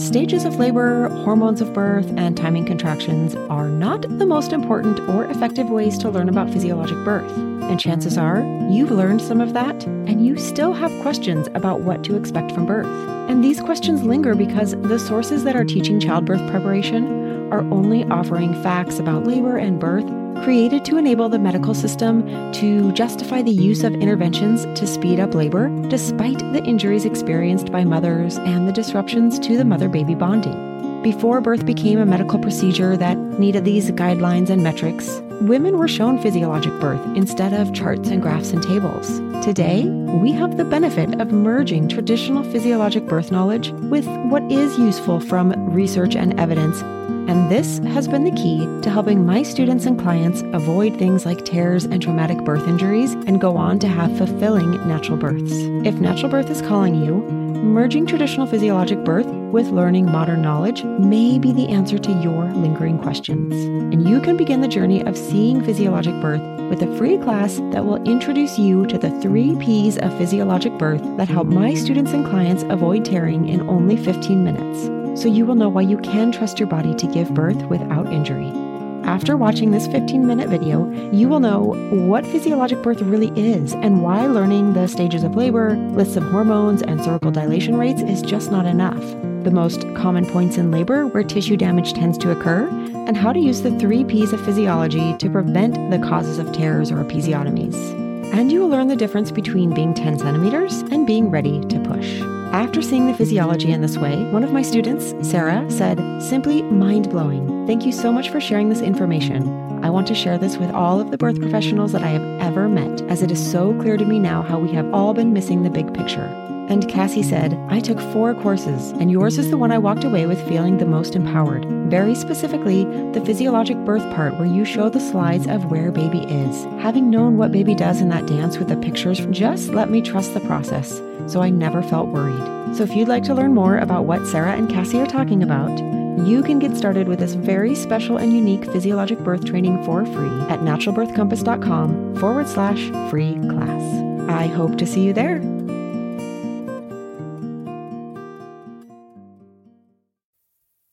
Stages of labor, hormones of birth, and timing contractions are not the most important or effective ways to learn about physiologic birth. And chances are, you've learned some of that, and you still have questions about what to expect from birth. And these questions linger because the sources that are teaching childbirth preparation are only offering facts about labor and birth created to enable the medical system to justify the use of interventions to speed up labor, despite the injuries experienced by mothers and the disruptions to the mother-baby bonding. Before birth became a medical procedure that needed these guidelines and metrics, women were shown physiologic birth instead of charts and graphs and tables. Today, we have the benefit of merging traditional physiologic birth knowledge with what is useful from research and evidence. And this has been the key to helping my students and clients avoid things like tears and traumatic birth injuries and go on to have fulfilling natural births. If natural birth is calling you, merging traditional physiologic birth with learning modern knowledge may be the answer to your lingering questions. And you can begin the journey of seeing physiologic birth with a free class that will introduce you to the 3 P's of physiologic birth that help my students and clients avoid tearing in only 15 minutes. So you will know why you can trust your body to give birth without injury. After watching this 15-minute video, you will know what physiologic birth really is and why learning the stages of labor, lists of hormones, and cervical dilation rates is just not enough, the most common points in labor where tissue damage tends to occur, and how to use the 3 P's of physiology to prevent the causes of tears or episiotomies. And you will learn the difference between being 10 centimeters and being ready to push. After seeing the physiology in this way, one of my students, Sarah, said, "Simply mind-blowing. Thank you so much for sharing this information. I want to share this with all of the birth professionals that I have ever met, as it is so clear to me now how we have all been missing the big picture." And Cassie said, "I took 4 courses, and yours is the one I walked away with feeling the most empowered. Very specifically, the physiologic birth part where you show the slides of where baby is. Having known what baby does in that dance with the pictures just let me trust the process, so I never felt worried." So if you'd like to learn more about what Sarah and Cassie are talking about, you can get started with this very special and unique physiologic birth training for free at naturalbirthcompass.com/free-class. I hope to see you there.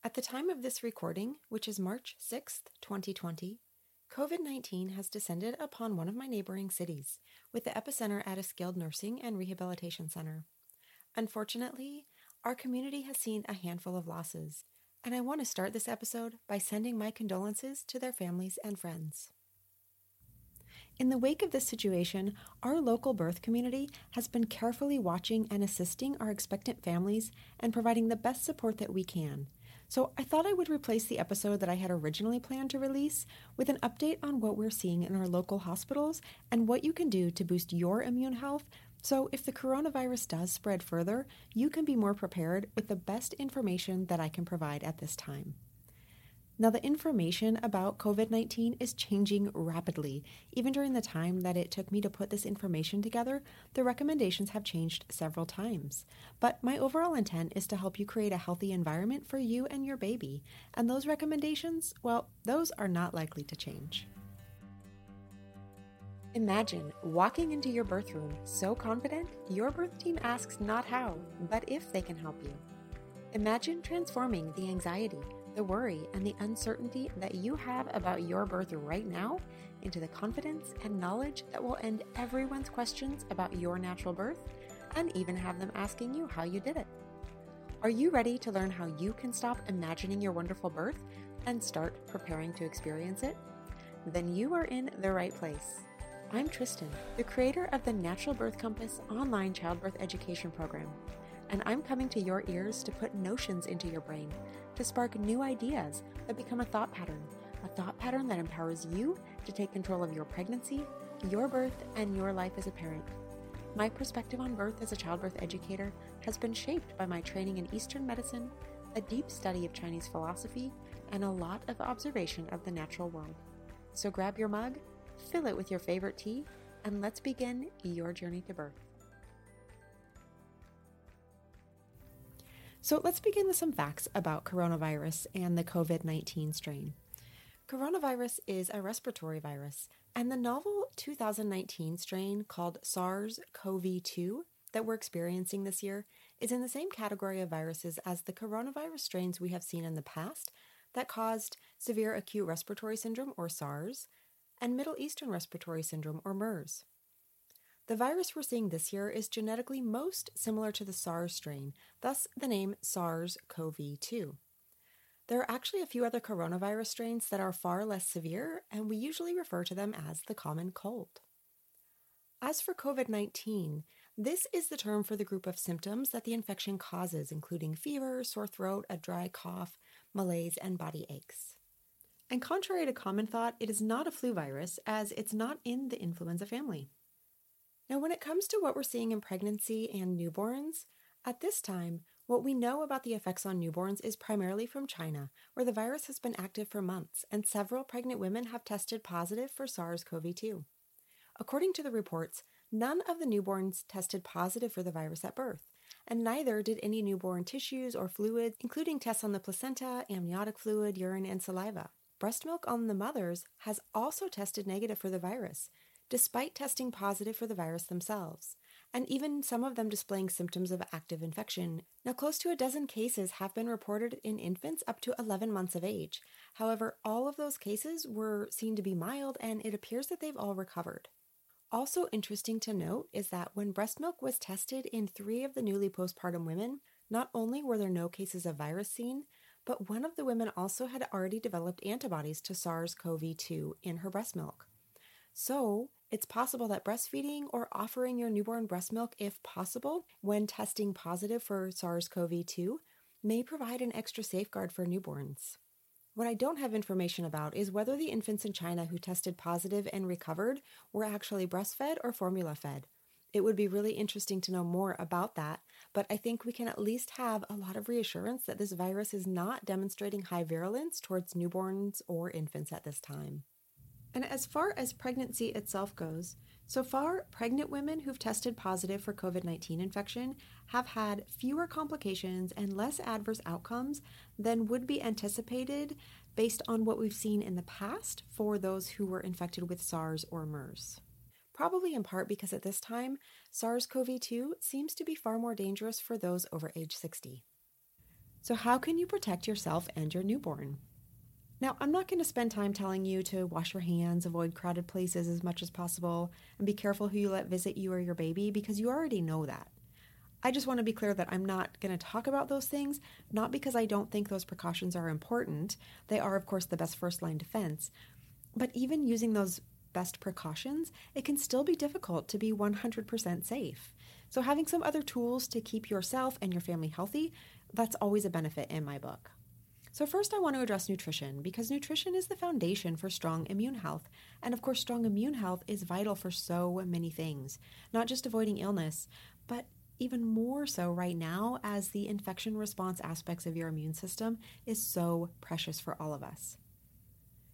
At the time of this recording, which is March 6th, 2020, COVID-19 has descended upon one of my neighboring cities, with the epicenter at a skilled nursing and rehabilitation center. Unfortunately, our community has seen a handful of losses, and I want to start this episode by sending my condolences to their families and friends. In the wake of this situation, our local birth community has been carefully watching and assisting our expectant families and providing the best support that we can. So I thought I would replace the episode that I had originally planned to release with an update on what we're seeing in our local hospitals and what you can do to boost your immune health, so if the coronavirus does spread further, you can be more prepared with the best information that I can provide at this time. Now, the information about COVID-19 is changing rapidly. Even during the time that it took me to put this information together, the recommendations have changed several times. But my overall intent is to help you create a healthy environment for you and your baby. And those recommendations, well, those are not likely to change. Imagine walking into your birth room so confident your birth team asks not how, but if they can help you. Imagine transforming the anxiety, the worry, and the uncertainty that you have about your birth right now into the confidence and knowledge that will end everyone's questions about your natural birth and even have them asking you how you did it. Are you ready to learn how you can stop imagining your wonderful birth and start preparing to experience it? Then you are in the right place. I'm Tristan, the creator of the Natural Birth Compass online childbirth education program, and I'm coming to your ears to put notions into your brain, to spark new ideas that become a thought pattern that empowers you to take control of your pregnancy, your birth, and your life as a parent. My perspective on birth as a childbirth educator has been shaped by my training in Eastern medicine, a deep study of Chinese philosophy, and a lot of observation of the natural world. So grab your mug, fill it with your favorite tea, and let's begin your journey to birth. So let's begin with some facts about coronavirus and the COVID-19 strain. Coronavirus is a respiratory virus, and the novel 2019 strain called SARS-CoV-2 that we're experiencing this year is in the same category of viruses as the coronavirus strains we have seen in the past that caused severe acute respiratory syndrome, or SARS, and Middle Eastern respiratory syndrome, or MERS. The virus we're seeing this year is genetically most similar to the SARS strain, thus the name SARS-CoV-2. There are actually a few other coronavirus strains that are far less severe, and we usually refer to them as the common cold. As for COVID-19, this is the term for the group of symptoms that the infection causes, including fever, sore throat, a dry cough, malaise, and body aches. And contrary to common thought, it is not a flu virus, as it's not in the influenza family. Now, when it comes to what we're seeing in pregnancy and newborns, at this time, what we know about the effects on newborns is primarily from China, where the virus has been active for months, and several pregnant women have tested positive for SARS-CoV-2. According to the reports, none of the newborns tested positive for the virus at birth, and neither did any newborn tissues or fluids, including tests on the placenta, amniotic fluid, urine, and saliva. Breast milk on the mothers has also tested negative for the virus, despite testing positive for the virus themselves, and even some of them displaying symptoms of active infection. Now, close to a dozen cases have been reported in infants up to 11 months of age. However, all of those cases were seen to be mild, and it appears that they've all recovered. Also interesting to note is that when breast milk was tested in 3 of the newly postpartum women, not only were there no cases of virus seen, but one of the women also had already developed antibodies to SARS-CoV-2 in her breast milk. So, it's possible that breastfeeding or offering your newborn breast milk, if possible, when testing positive for SARS-CoV-2 may provide an extra safeguard for newborns. What I don't have information about is whether the infants in China who tested positive and recovered were actually breastfed or formula fed. It would be really interesting to know more about that, but I think we can at least have a lot of reassurance that this virus is not demonstrating high virulence towards newborns or infants at this time. And as far as pregnancy itself goes, so far, pregnant women who've tested positive for COVID-19 infection have had fewer complications and less adverse outcomes than would be anticipated based on what we've seen in the past for those who were infected with SARS or MERS. Probably in part because at this time, SARS-CoV-2 seems to be far more dangerous for those over age 60. So how can you protect yourself and your newborn? Now, I'm not going to spend time telling you to wash your hands, avoid crowded places as much as possible, and be careful who you let visit you or your baby, because you already know that. I just want to be clear that I'm not going to talk about those things, not because I don't think those precautions are important. They are, of course, the best first-line defense. But even using those best precautions, it can still be difficult to be 100% safe. So having some other tools to keep yourself and your family healthy, that's always a benefit in my book. So first, I want to address nutrition, because nutrition is the foundation for strong immune health. And of course, strong immune health is vital for so many things, not just avoiding illness, but even more so right now as the infection response aspects of your immune system is so precious for all of us.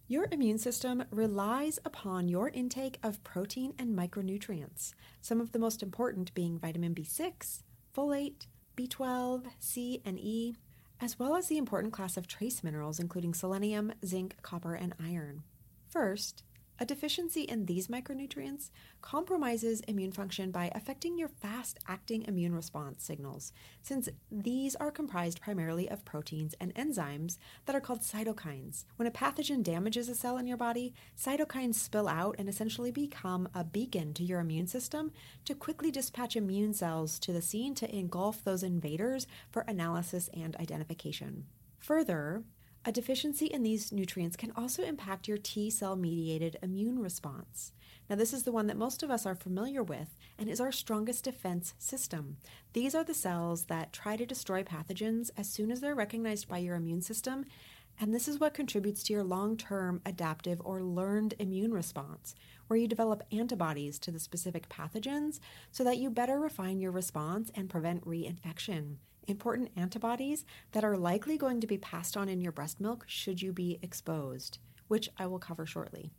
Your immune system relies upon your intake of protein and micronutrients, some of the most important being vitamin B6, folate, B12, C, and E, as well as the important class of trace minerals, including selenium, zinc, copper, and iron. First, a deficiency in these micronutrients compromises immune function by affecting your fast-acting immune response signals, since these are comprised primarily of proteins and enzymes that are called cytokines. When a pathogen damages a cell in your body, cytokines spill out and essentially become a beacon to your immune system to quickly dispatch immune cells to the scene to engulf those invaders for analysis and identification. Further, a deficiency in these nutrients can also impact your T-cell-mediated immune response. Now, this is the one that most of us are familiar with and is our strongest defense system. These are the cells that try to destroy pathogens as soon as they're recognized by your immune system, and this is what contributes to your long-term adaptive or learned immune response, where you develop antibodies to the specific pathogens so that you better refine your response and prevent reinfection. Important antibodies that are likely going to be passed on in your breast milk should you be exposed, which I will cover shortly.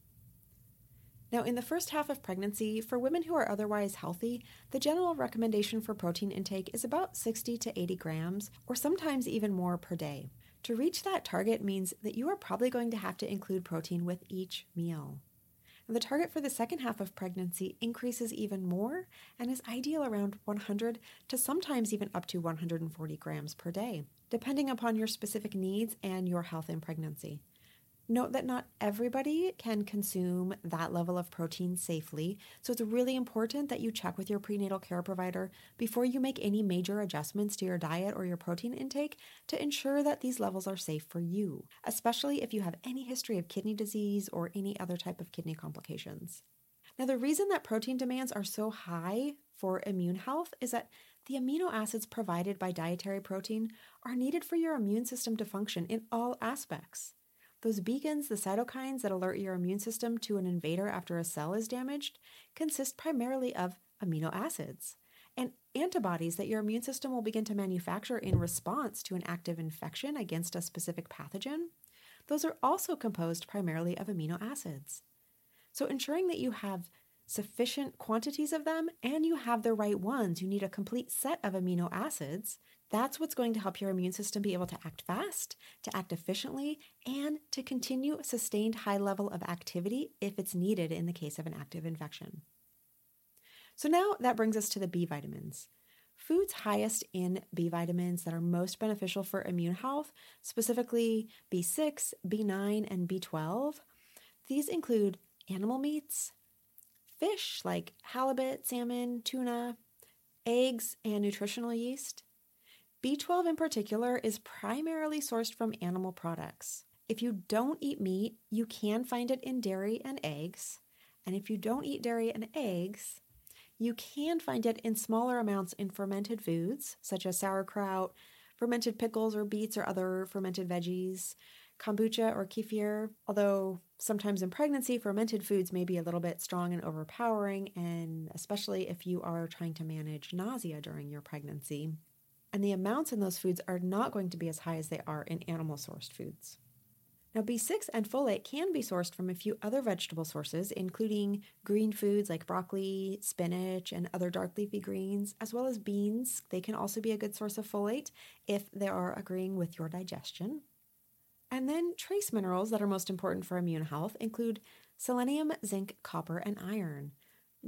Now, in the first half of pregnancy, for women who are otherwise healthy, the general recommendation for protein intake is about 60 to 80 grams, or sometimes even more per day. To reach that target means that you are probably going to have to include protein with each meal. And the target for the second half of pregnancy increases even more and is ideal around 100 to sometimes even up to 140 grams per day, depending upon your specific needs and your health in pregnancy. Note that not everybody can consume that level of protein safely, so it's really important that you check with your prenatal care provider before you make any major adjustments to your diet or your protein intake to ensure that these levels are safe for you, especially if you have any history of kidney disease or any other type of kidney complications. Now, the reason that protein demands are so high for immune health is that the amino acids provided by dietary protein are needed for your immune system to function in all aspects. Those beacons, the cytokines that alert your immune system to an invader after a cell is damaged, consist primarily of amino acids and antibodies that your immune system will begin to manufacture in response to an active infection against a specific pathogen. Those are also composed primarily of amino acids. So ensuring that you have sufficient quantities of them and you have the right ones, you need a complete set of amino acids. That's what's going to help your immune system be able to act fast, to act efficiently, and to continue a sustained high level of activity if it's needed in the case of an active infection. So now that brings us to the B vitamins. Foods highest in B vitamins that are most beneficial for immune health, specifically B6, B9, and B12, these include animal meats, fish like halibut, salmon, tuna, eggs, and nutritional yeast. B12 in particular is primarily sourced from animal products. If you don't eat meat, you can find it in dairy and eggs. And if you don't eat dairy and eggs, you can find it in smaller amounts in fermented foods, such as sauerkraut, fermented pickles or beets or other fermented veggies, kombucha or kefir. Although sometimes in pregnancy, fermented foods may be a little bit strong and overpowering, and especially if you are trying to manage nausea during your pregnancy. And the amounts in those foods are not going to be as high as they are in animal-sourced foods. Now, B6 and folate can be sourced from a few other vegetable sources, including green foods like broccoli, spinach, and other dark leafy greens, as well as beans. They can also be a good source of folate if they are agreeing with your digestion. And then trace minerals that are most important for immune health include selenium, zinc, copper, and iron.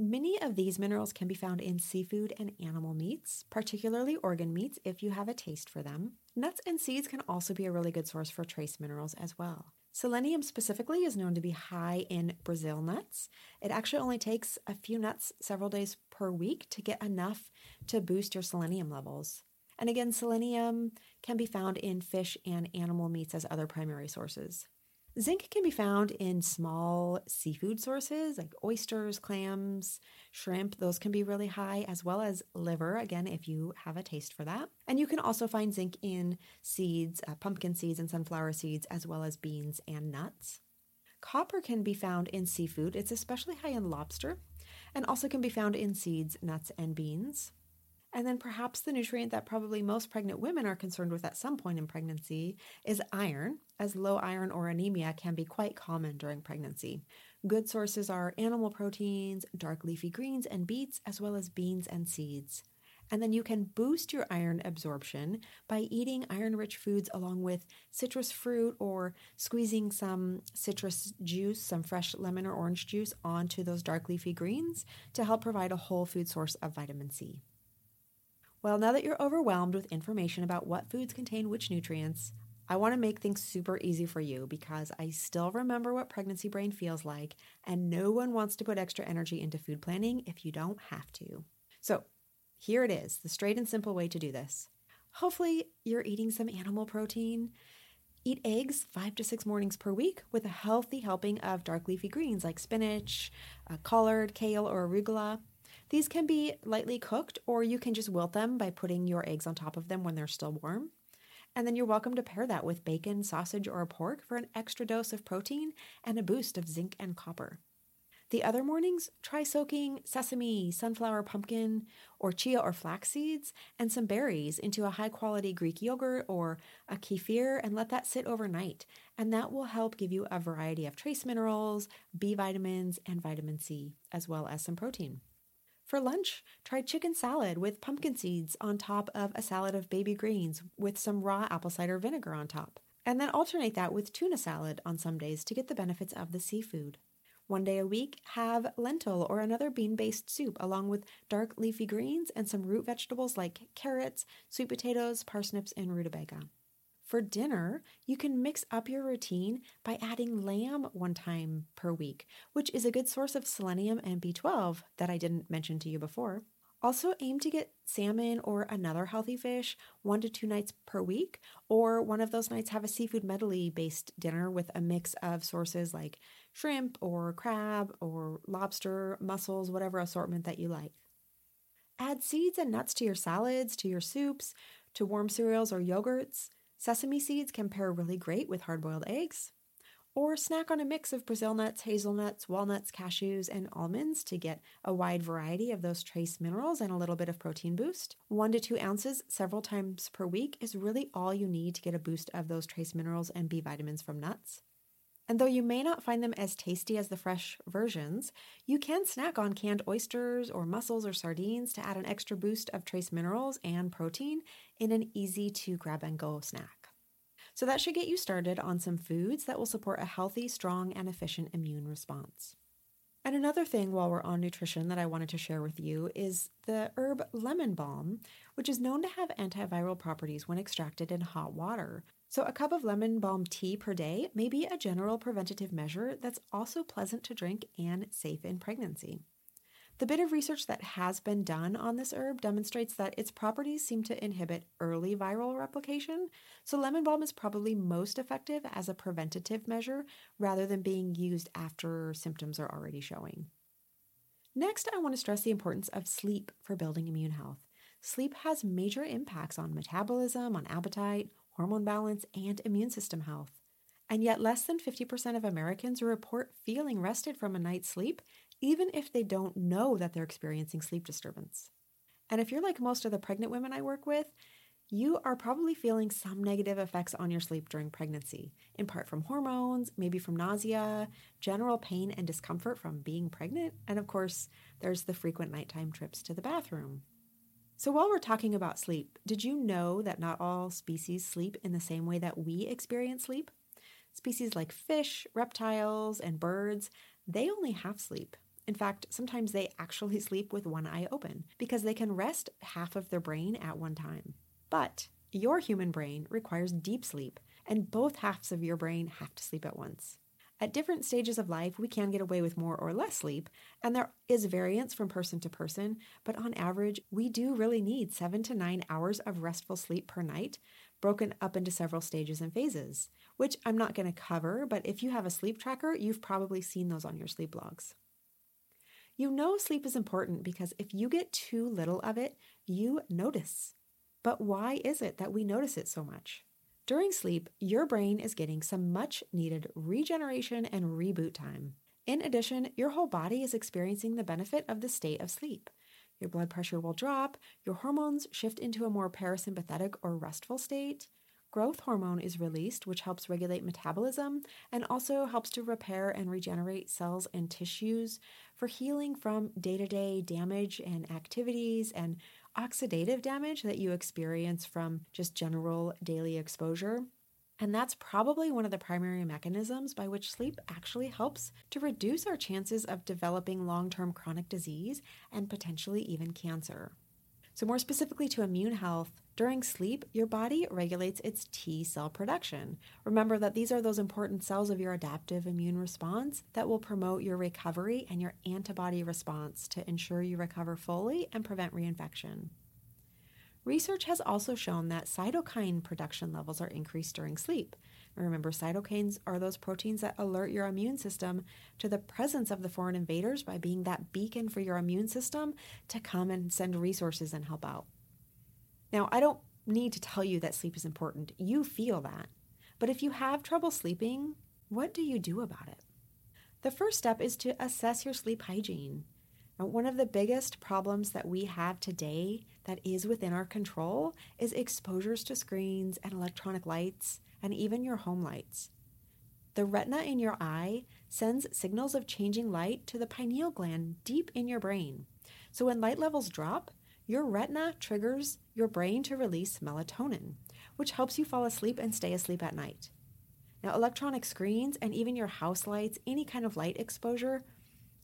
Many of these minerals can be found in seafood and animal meats, particularly organ meats if you have a taste for them. Nuts and seeds can also be a really good source for trace minerals as well. Selenium specifically is known to be high in Brazil nuts. It actually only takes a few nuts several days per week to get enough to boost your selenium levels. And again, selenium can be found in fish and animal meats as other primary sources. Zinc can be found in small seafood sources like oysters, clams, shrimp. Those can be really high, as well as liver, again, if you have a taste for that. And you can also find zinc in seeds, pumpkin seeds and sunflower seeds, as well as beans and nuts. Copper can be found in seafood. It's especially high in lobster, and also can be found in seeds, nuts, and beans. And then perhaps the nutrient that probably most pregnant women are concerned with at some point in pregnancy is iron, as low iron or anemia can be quite common during pregnancy. Good sources are animal proteins, dark leafy greens and beets, as well as beans and seeds. And then you can boost your iron absorption by eating iron-rich foods along with citrus fruit or squeezing some citrus juice, some fresh lemon or orange juice onto those dark leafy greens to help provide a whole food source of vitamin C. Well, now that you're overwhelmed with information about what foods contain which nutrients, I want to make things super easy for you because I still remember what pregnancy brain feels like, and no one wants to put extra energy into food planning if you don't have to. So here it is, the straight and simple way to do this. Hopefully you're eating some animal protein. Eat eggs 5 to 6 mornings per week with a healthy helping of dark leafy greens like spinach, collard, kale, or arugula. These can be lightly cooked, or you can just wilt them by putting your eggs on top of them when they're still warm. And then you're welcome to pair that with bacon, sausage, or pork for an extra dose of protein and a boost of zinc and copper. The other mornings, try soaking sesame, sunflower, pumpkin, or chia or flax seeds and some berries into a high-quality Greek yogurt or a kefir and let that sit overnight. And that will help give you a variety of trace minerals, B vitamins, and vitamin C, as well as some protein. For lunch, try chicken salad with pumpkin seeds on top of a salad of baby greens with some raw apple cider vinegar on top. And then alternate that with tuna salad on some days to get the benefits of the seafood. One day a week, have lentil or another bean-based soup along with dark leafy greens and some root vegetables like carrots, sweet potatoes, parsnips, and rutabaga. For dinner, you can mix up your routine by adding lamb one time per week, which is a good source of selenium and B12 that I didn't mention to you before. Also aim to get salmon or another healthy fish 1 to 2 nights per week, or one of those nights have a seafood medley-based dinner with a mix of sources like shrimp or crab or lobster, mussels, whatever assortment that you like. Add seeds and nuts to your salads, to your soups, to warm cereals or yogurts. Sesame seeds can pair really great with hard-boiled eggs. Or snack on a mix of Brazil nuts, hazelnuts, walnuts, cashews, and almonds to get a wide variety of those trace minerals and a little bit of protein boost. 1 to 2 ounces several times per week is really all you need to get a boost of those trace minerals and B vitamins from nuts. And though you may not find them as tasty as the fresh versions, you can snack on canned oysters or mussels or sardines to add an extra boost of trace minerals and protein in an easy-to-grab-and-go snack. So that should get you started on some foods that will support a healthy, strong, and efficient immune response. And another thing while we're on nutrition that I wanted to share with you is the herb lemon balm, which is known to have antiviral properties when extracted in hot water. So a cup of lemon balm tea per day may be a general preventative measure that's also pleasant to drink and safe in pregnancy. The bit of research that has been done on this herb demonstrates that its properties seem to inhibit early viral replication, so lemon balm is probably most effective as a preventative measure rather than being used after symptoms are already showing. Next, I want to stress the importance of sleep for building immune health. Sleep has major impacts on metabolism, on appetite, hormone balance, and immune system health. And yet less than 50% of Americans report feeling rested from a night's sleep, even if they don't know that they're experiencing sleep disturbance. And if you're like most of the pregnant women I work with, you are probably feeling some negative effects on your sleep during pregnancy, in part from hormones, maybe from nausea, general pain and discomfort from being pregnant, and of course, there's the frequent nighttime trips to the bathroom. So while we're talking about sleep, did you know that not all species sleep in the same way that we experience sleep? Species like fish, reptiles, and birds, they only half sleep. In fact, sometimes they actually sleep with one eye open because they can rest half of their brain at one time. But your human brain requires deep sleep, and both halves of your brain have to sleep at once. At different stages of life, we can get away with more or less sleep, and there is variance from person to person, but on average, we do really need 7 to 9 hours of restful sleep per night, broken up into several stages and phases, which I'm not going to cover, but if you have a sleep tracker, you've probably seen those on your sleep logs. You know sleep is important because if you get too little of it, you notice. But why is it that we notice it so much? During sleep, your brain is getting some much-needed regeneration and reboot time. In addition, your whole body is experiencing the benefit of the state of sleep. Your blood pressure will drop, your hormones shift into a more parasympathetic or restful state, growth hormone is released, which helps regulate metabolism and also helps to repair and regenerate cells and tissues for healing from day-to-day damage and activities and oxidative damage that you experience from just general daily exposure. And that's probably one of the primary mechanisms by which sleep actually helps to reduce our chances of developing long-term chronic disease and potentially even cancer. So more specifically to immune health, during sleep, your body regulates its T cell production. Remember that these are those important cells of your adaptive immune response that will promote your recovery and your antibody response to ensure you recover fully and prevent reinfection. Research has also shown that cytokine production levels are increased during sleep. And remember, cytokines are those proteins that alert your immune system to the presence of the foreign invaders by being that beacon for your immune system to come and send resources and help out. Now, I don't need to tell you that sleep is important. You feel that. But if you have trouble sleeping, what do you do about it? The first step is to assess your sleep hygiene. One of the biggest problems that we have today that is within our control is exposures to screens and electronic lights and even your home lights. The retina in your eye sends signals of changing light to the pineal gland deep in your brain. So when light levels drop, your retina triggers your brain to release melatonin, which helps you fall asleep and stay asleep at night. Now, electronic screens and even your house lights, any kind of light exposure,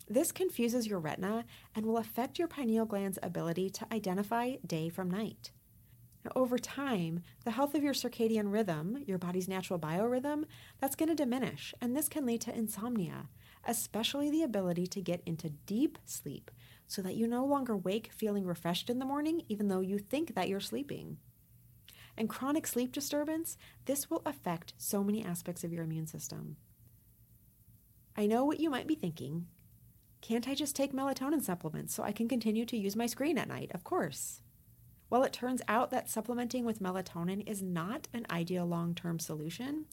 this confuses your retina and will affect your pineal gland's ability to identify day from night. Now, over time, the health of your circadian rhythm, your body's natural biorhythm, that's going to diminish, and this can lead to insomnia, especially the ability to get into deep sleep so that you no longer wake feeling refreshed in the morning, even though you think that you're sleeping. And chronic sleep disturbance, this will affect so many aspects of your immune system. I know what you might be thinking. Can't I just take melatonin supplements so I can continue to use my screen at night? Of course. Well, it turns out that supplementing with melatonin is not an ideal long-term solution,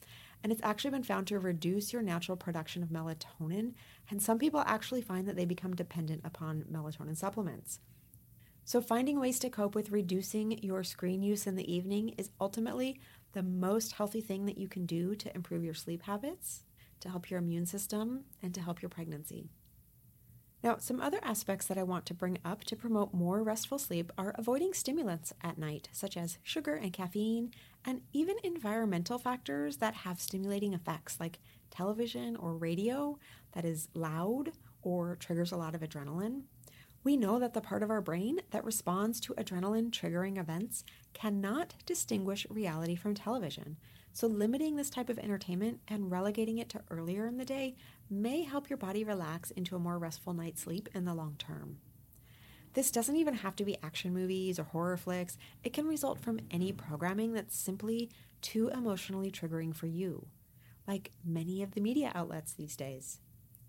and it's actually been found to reduce your natural production of melatonin, and some people actually find that they become dependent upon melatonin supplements. So finding ways to cope with reducing your screen use in the evening is ultimately the most healthy thing that you can do to improve your sleep habits, to help your immune system, and to help your pregnancy. Now, some other aspects that I want to bring up to promote more restful sleep are avoiding stimulants at night, such as sugar and caffeine, and even environmental factors that have stimulating effects like television or radio that is loud or triggers a lot of adrenaline. We know that the part of our brain that responds to adrenaline-triggering events cannot distinguish reality from television. So limiting this type of entertainment and relegating it to earlier in the day may help your body relax into a more restful night's sleep in the long term. This doesn't even have to be action movies or horror flicks. It can result from any programming that's simply too emotionally triggering for you, like many of the media outlets these days.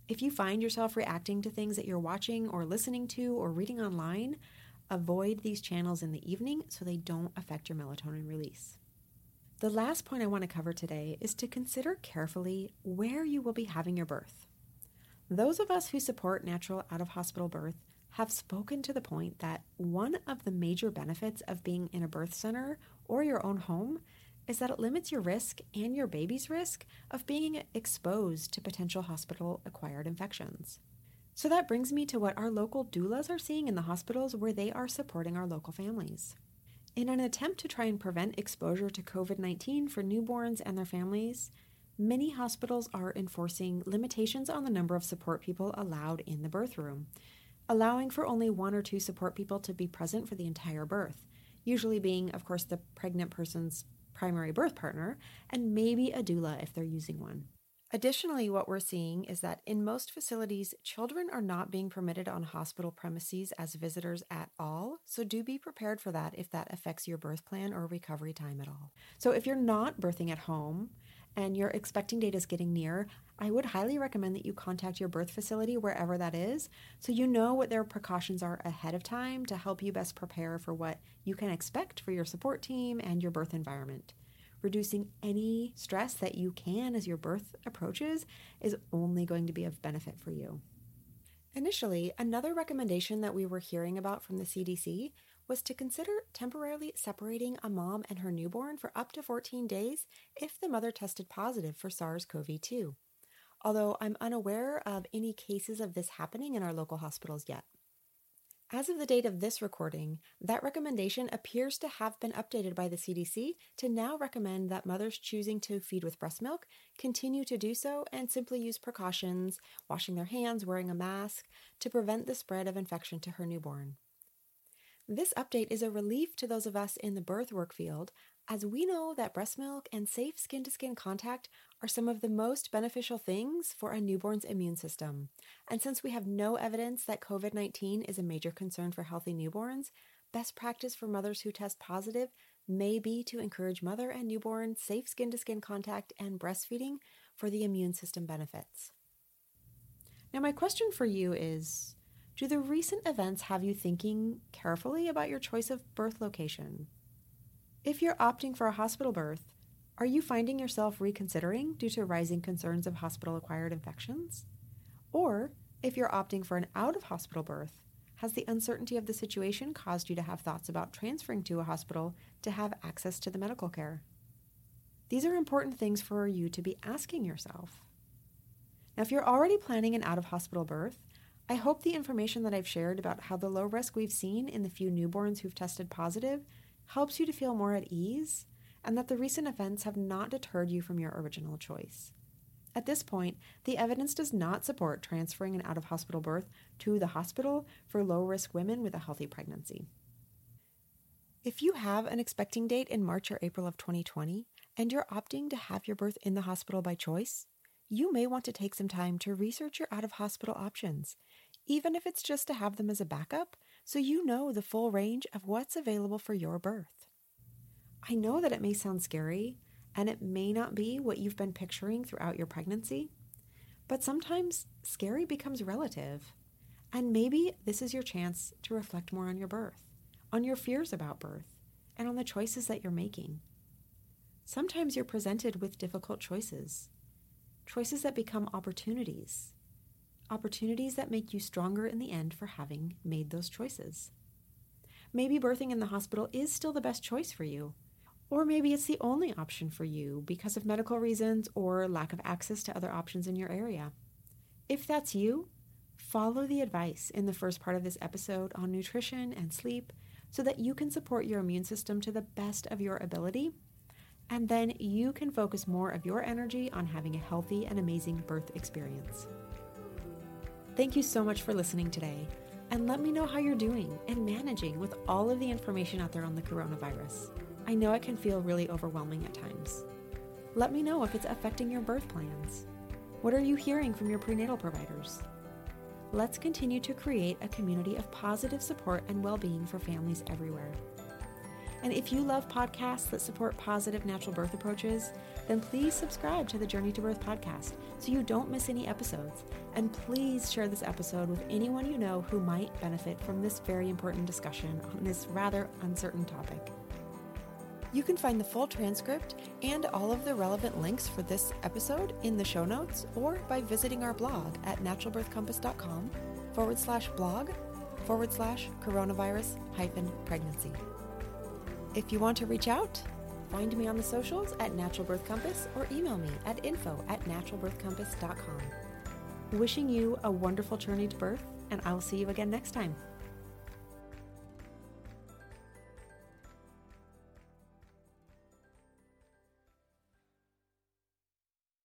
If you find yourself reacting to things that you're watching or listening to or reading online, avoid these channels in the evening so they don't affect your melatonin release. The last point I want to cover today is to consider carefully where you will be having your birth. Those of us who support natural out-of-hospital birth have spoken to the point that one of the major benefits of being in a birth center or your own home is that it limits your risk and your baby's risk of being exposed to potential hospital-acquired infections. So that brings me to what our local doulas are seeing in the hospitals where they are supporting our local families. In an attempt to try and prevent exposure to COVID-19 for newborns and their families, many hospitals are enforcing limitations on the number of support people allowed in the birth room, allowing for only 1 or 2 support people to be present for the entire birth, usually being, of course, the pregnant person's primary birth partner, and maybe a doula if they're using one. Additionally, what we're seeing is that in most facilities, children are not being permitted on hospital premises as visitors at all, so do be prepared for that if that affects your birth plan or recovery time at all. So if you're not birthing at home and your expecting date is getting near, I would highly recommend that you contact your birth facility wherever that is, so you know what their precautions are ahead of time to help you best prepare for what you can expect for your support team and your birth environment. Reducing any stress that you can as your birth approaches is only going to be of benefit for you. Initially, another recommendation that we were hearing about from the CDC was to consider temporarily separating a mom and her newborn for up to 14 days if the mother tested positive for SARS-CoV-2, although I'm unaware of any cases of this happening in our local hospitals yet. As of the date of this recording, that recommendation appears to have been updated by the CDC to now recommend that mothers choosing to feed with breast milk continue to do so and simply use precautions, washing their hands, wearing a mask, to prevent the spread of infection to her newborn. This update is a relief to those of us in the birth work field, as we know that breast milk and safe skin-to-skin contact are some of the most beneficial things for a newborn's immune system. And since we have no evidence that COVID-19 is a major concern for healthy newborns, best practice for mothers who test positive may be to encourage mother and newborn safe skin-to-skin contact and breastfeeding for the immune system benefits. Now, my question for you is, do the recent events have you thinking carefully about your choice of birth location? If you're opting for a hospital birth, are you finding yourself reconsidering due to rising concerns of hospital-acquired infections? Or, if you're opting for an out-of-hospital birth, has the uncertainty of the situation caused you to have thoughts about transferring to a hospital to have access to the medical care? These are important things for you to be asking yourself. Now, if you're already planning an out-of-hospital birth, I hope the information that I've shared about how the low risk we've seen in the few newborns who've tested positive helps you to feel more at ease and that the recent events have not deterred you from your original choice. At this point, the evidence does not support transferring an out-of-hospital birth to the hospital for low-risk women with a healthy pregnancy. If you have an expecting date in March or April of 2020, and you're opting to have your birth in the hospital by choice, you may want to take some time to research your out-of-hospital options, even if it's just to have them as a backup, so you know the full range of what's available for your birth. I know that it may sound scary, and it may not be what you've been picturing throughout your pregnancy, but sometimes scary becomes relative. And maybe this is your chance to reflect more on your birth, on your fears about birth, and on the choices that you're making. Sometimes you're presented with difficult choices, choices that become opportunities, opportunities that make you stronger in the end for having made those choices. Maybe birthing in the hospital is still the best choice for you, or maybe it's the only option for you because of medical reasons or lack of access to other options in your area. If that's you, follow the advice in the first part of this episode on nutrition and sleep so that you can support your immune system to the best of your ability, and then you can focus more of your energy on having a healthy and amazing birth experience. Thank you so much for listening today, and let me know how you're doing and managing with all of the information out there on the coronavirus. I know it can feel really overwhelming at times. Let me know if it's affecting your birth plans. What are you hearing from your prenatal providers? Let's continue to create a community of positive support and well-being for families everywhere. And if you love podcasts that support positive natural birth approaches, then please subscribe to the Journey to Birth podcast so you don't miss any episodes. And please share this episode with anyone you know who might benefit from this very important discussion on this rather uncertain topic. You can find the full transcript and all of the relevant links for this episode in the show notes or by visiting our blog at naturalbirthcompass.com/blog/coronavirus-pregnancy. If you want to reach out, find me on the socials at Natural Birth Compass or email me at info@naturalbirthcompass.com. Wishing you a wonderful journey to birth, and I'll see you again next time.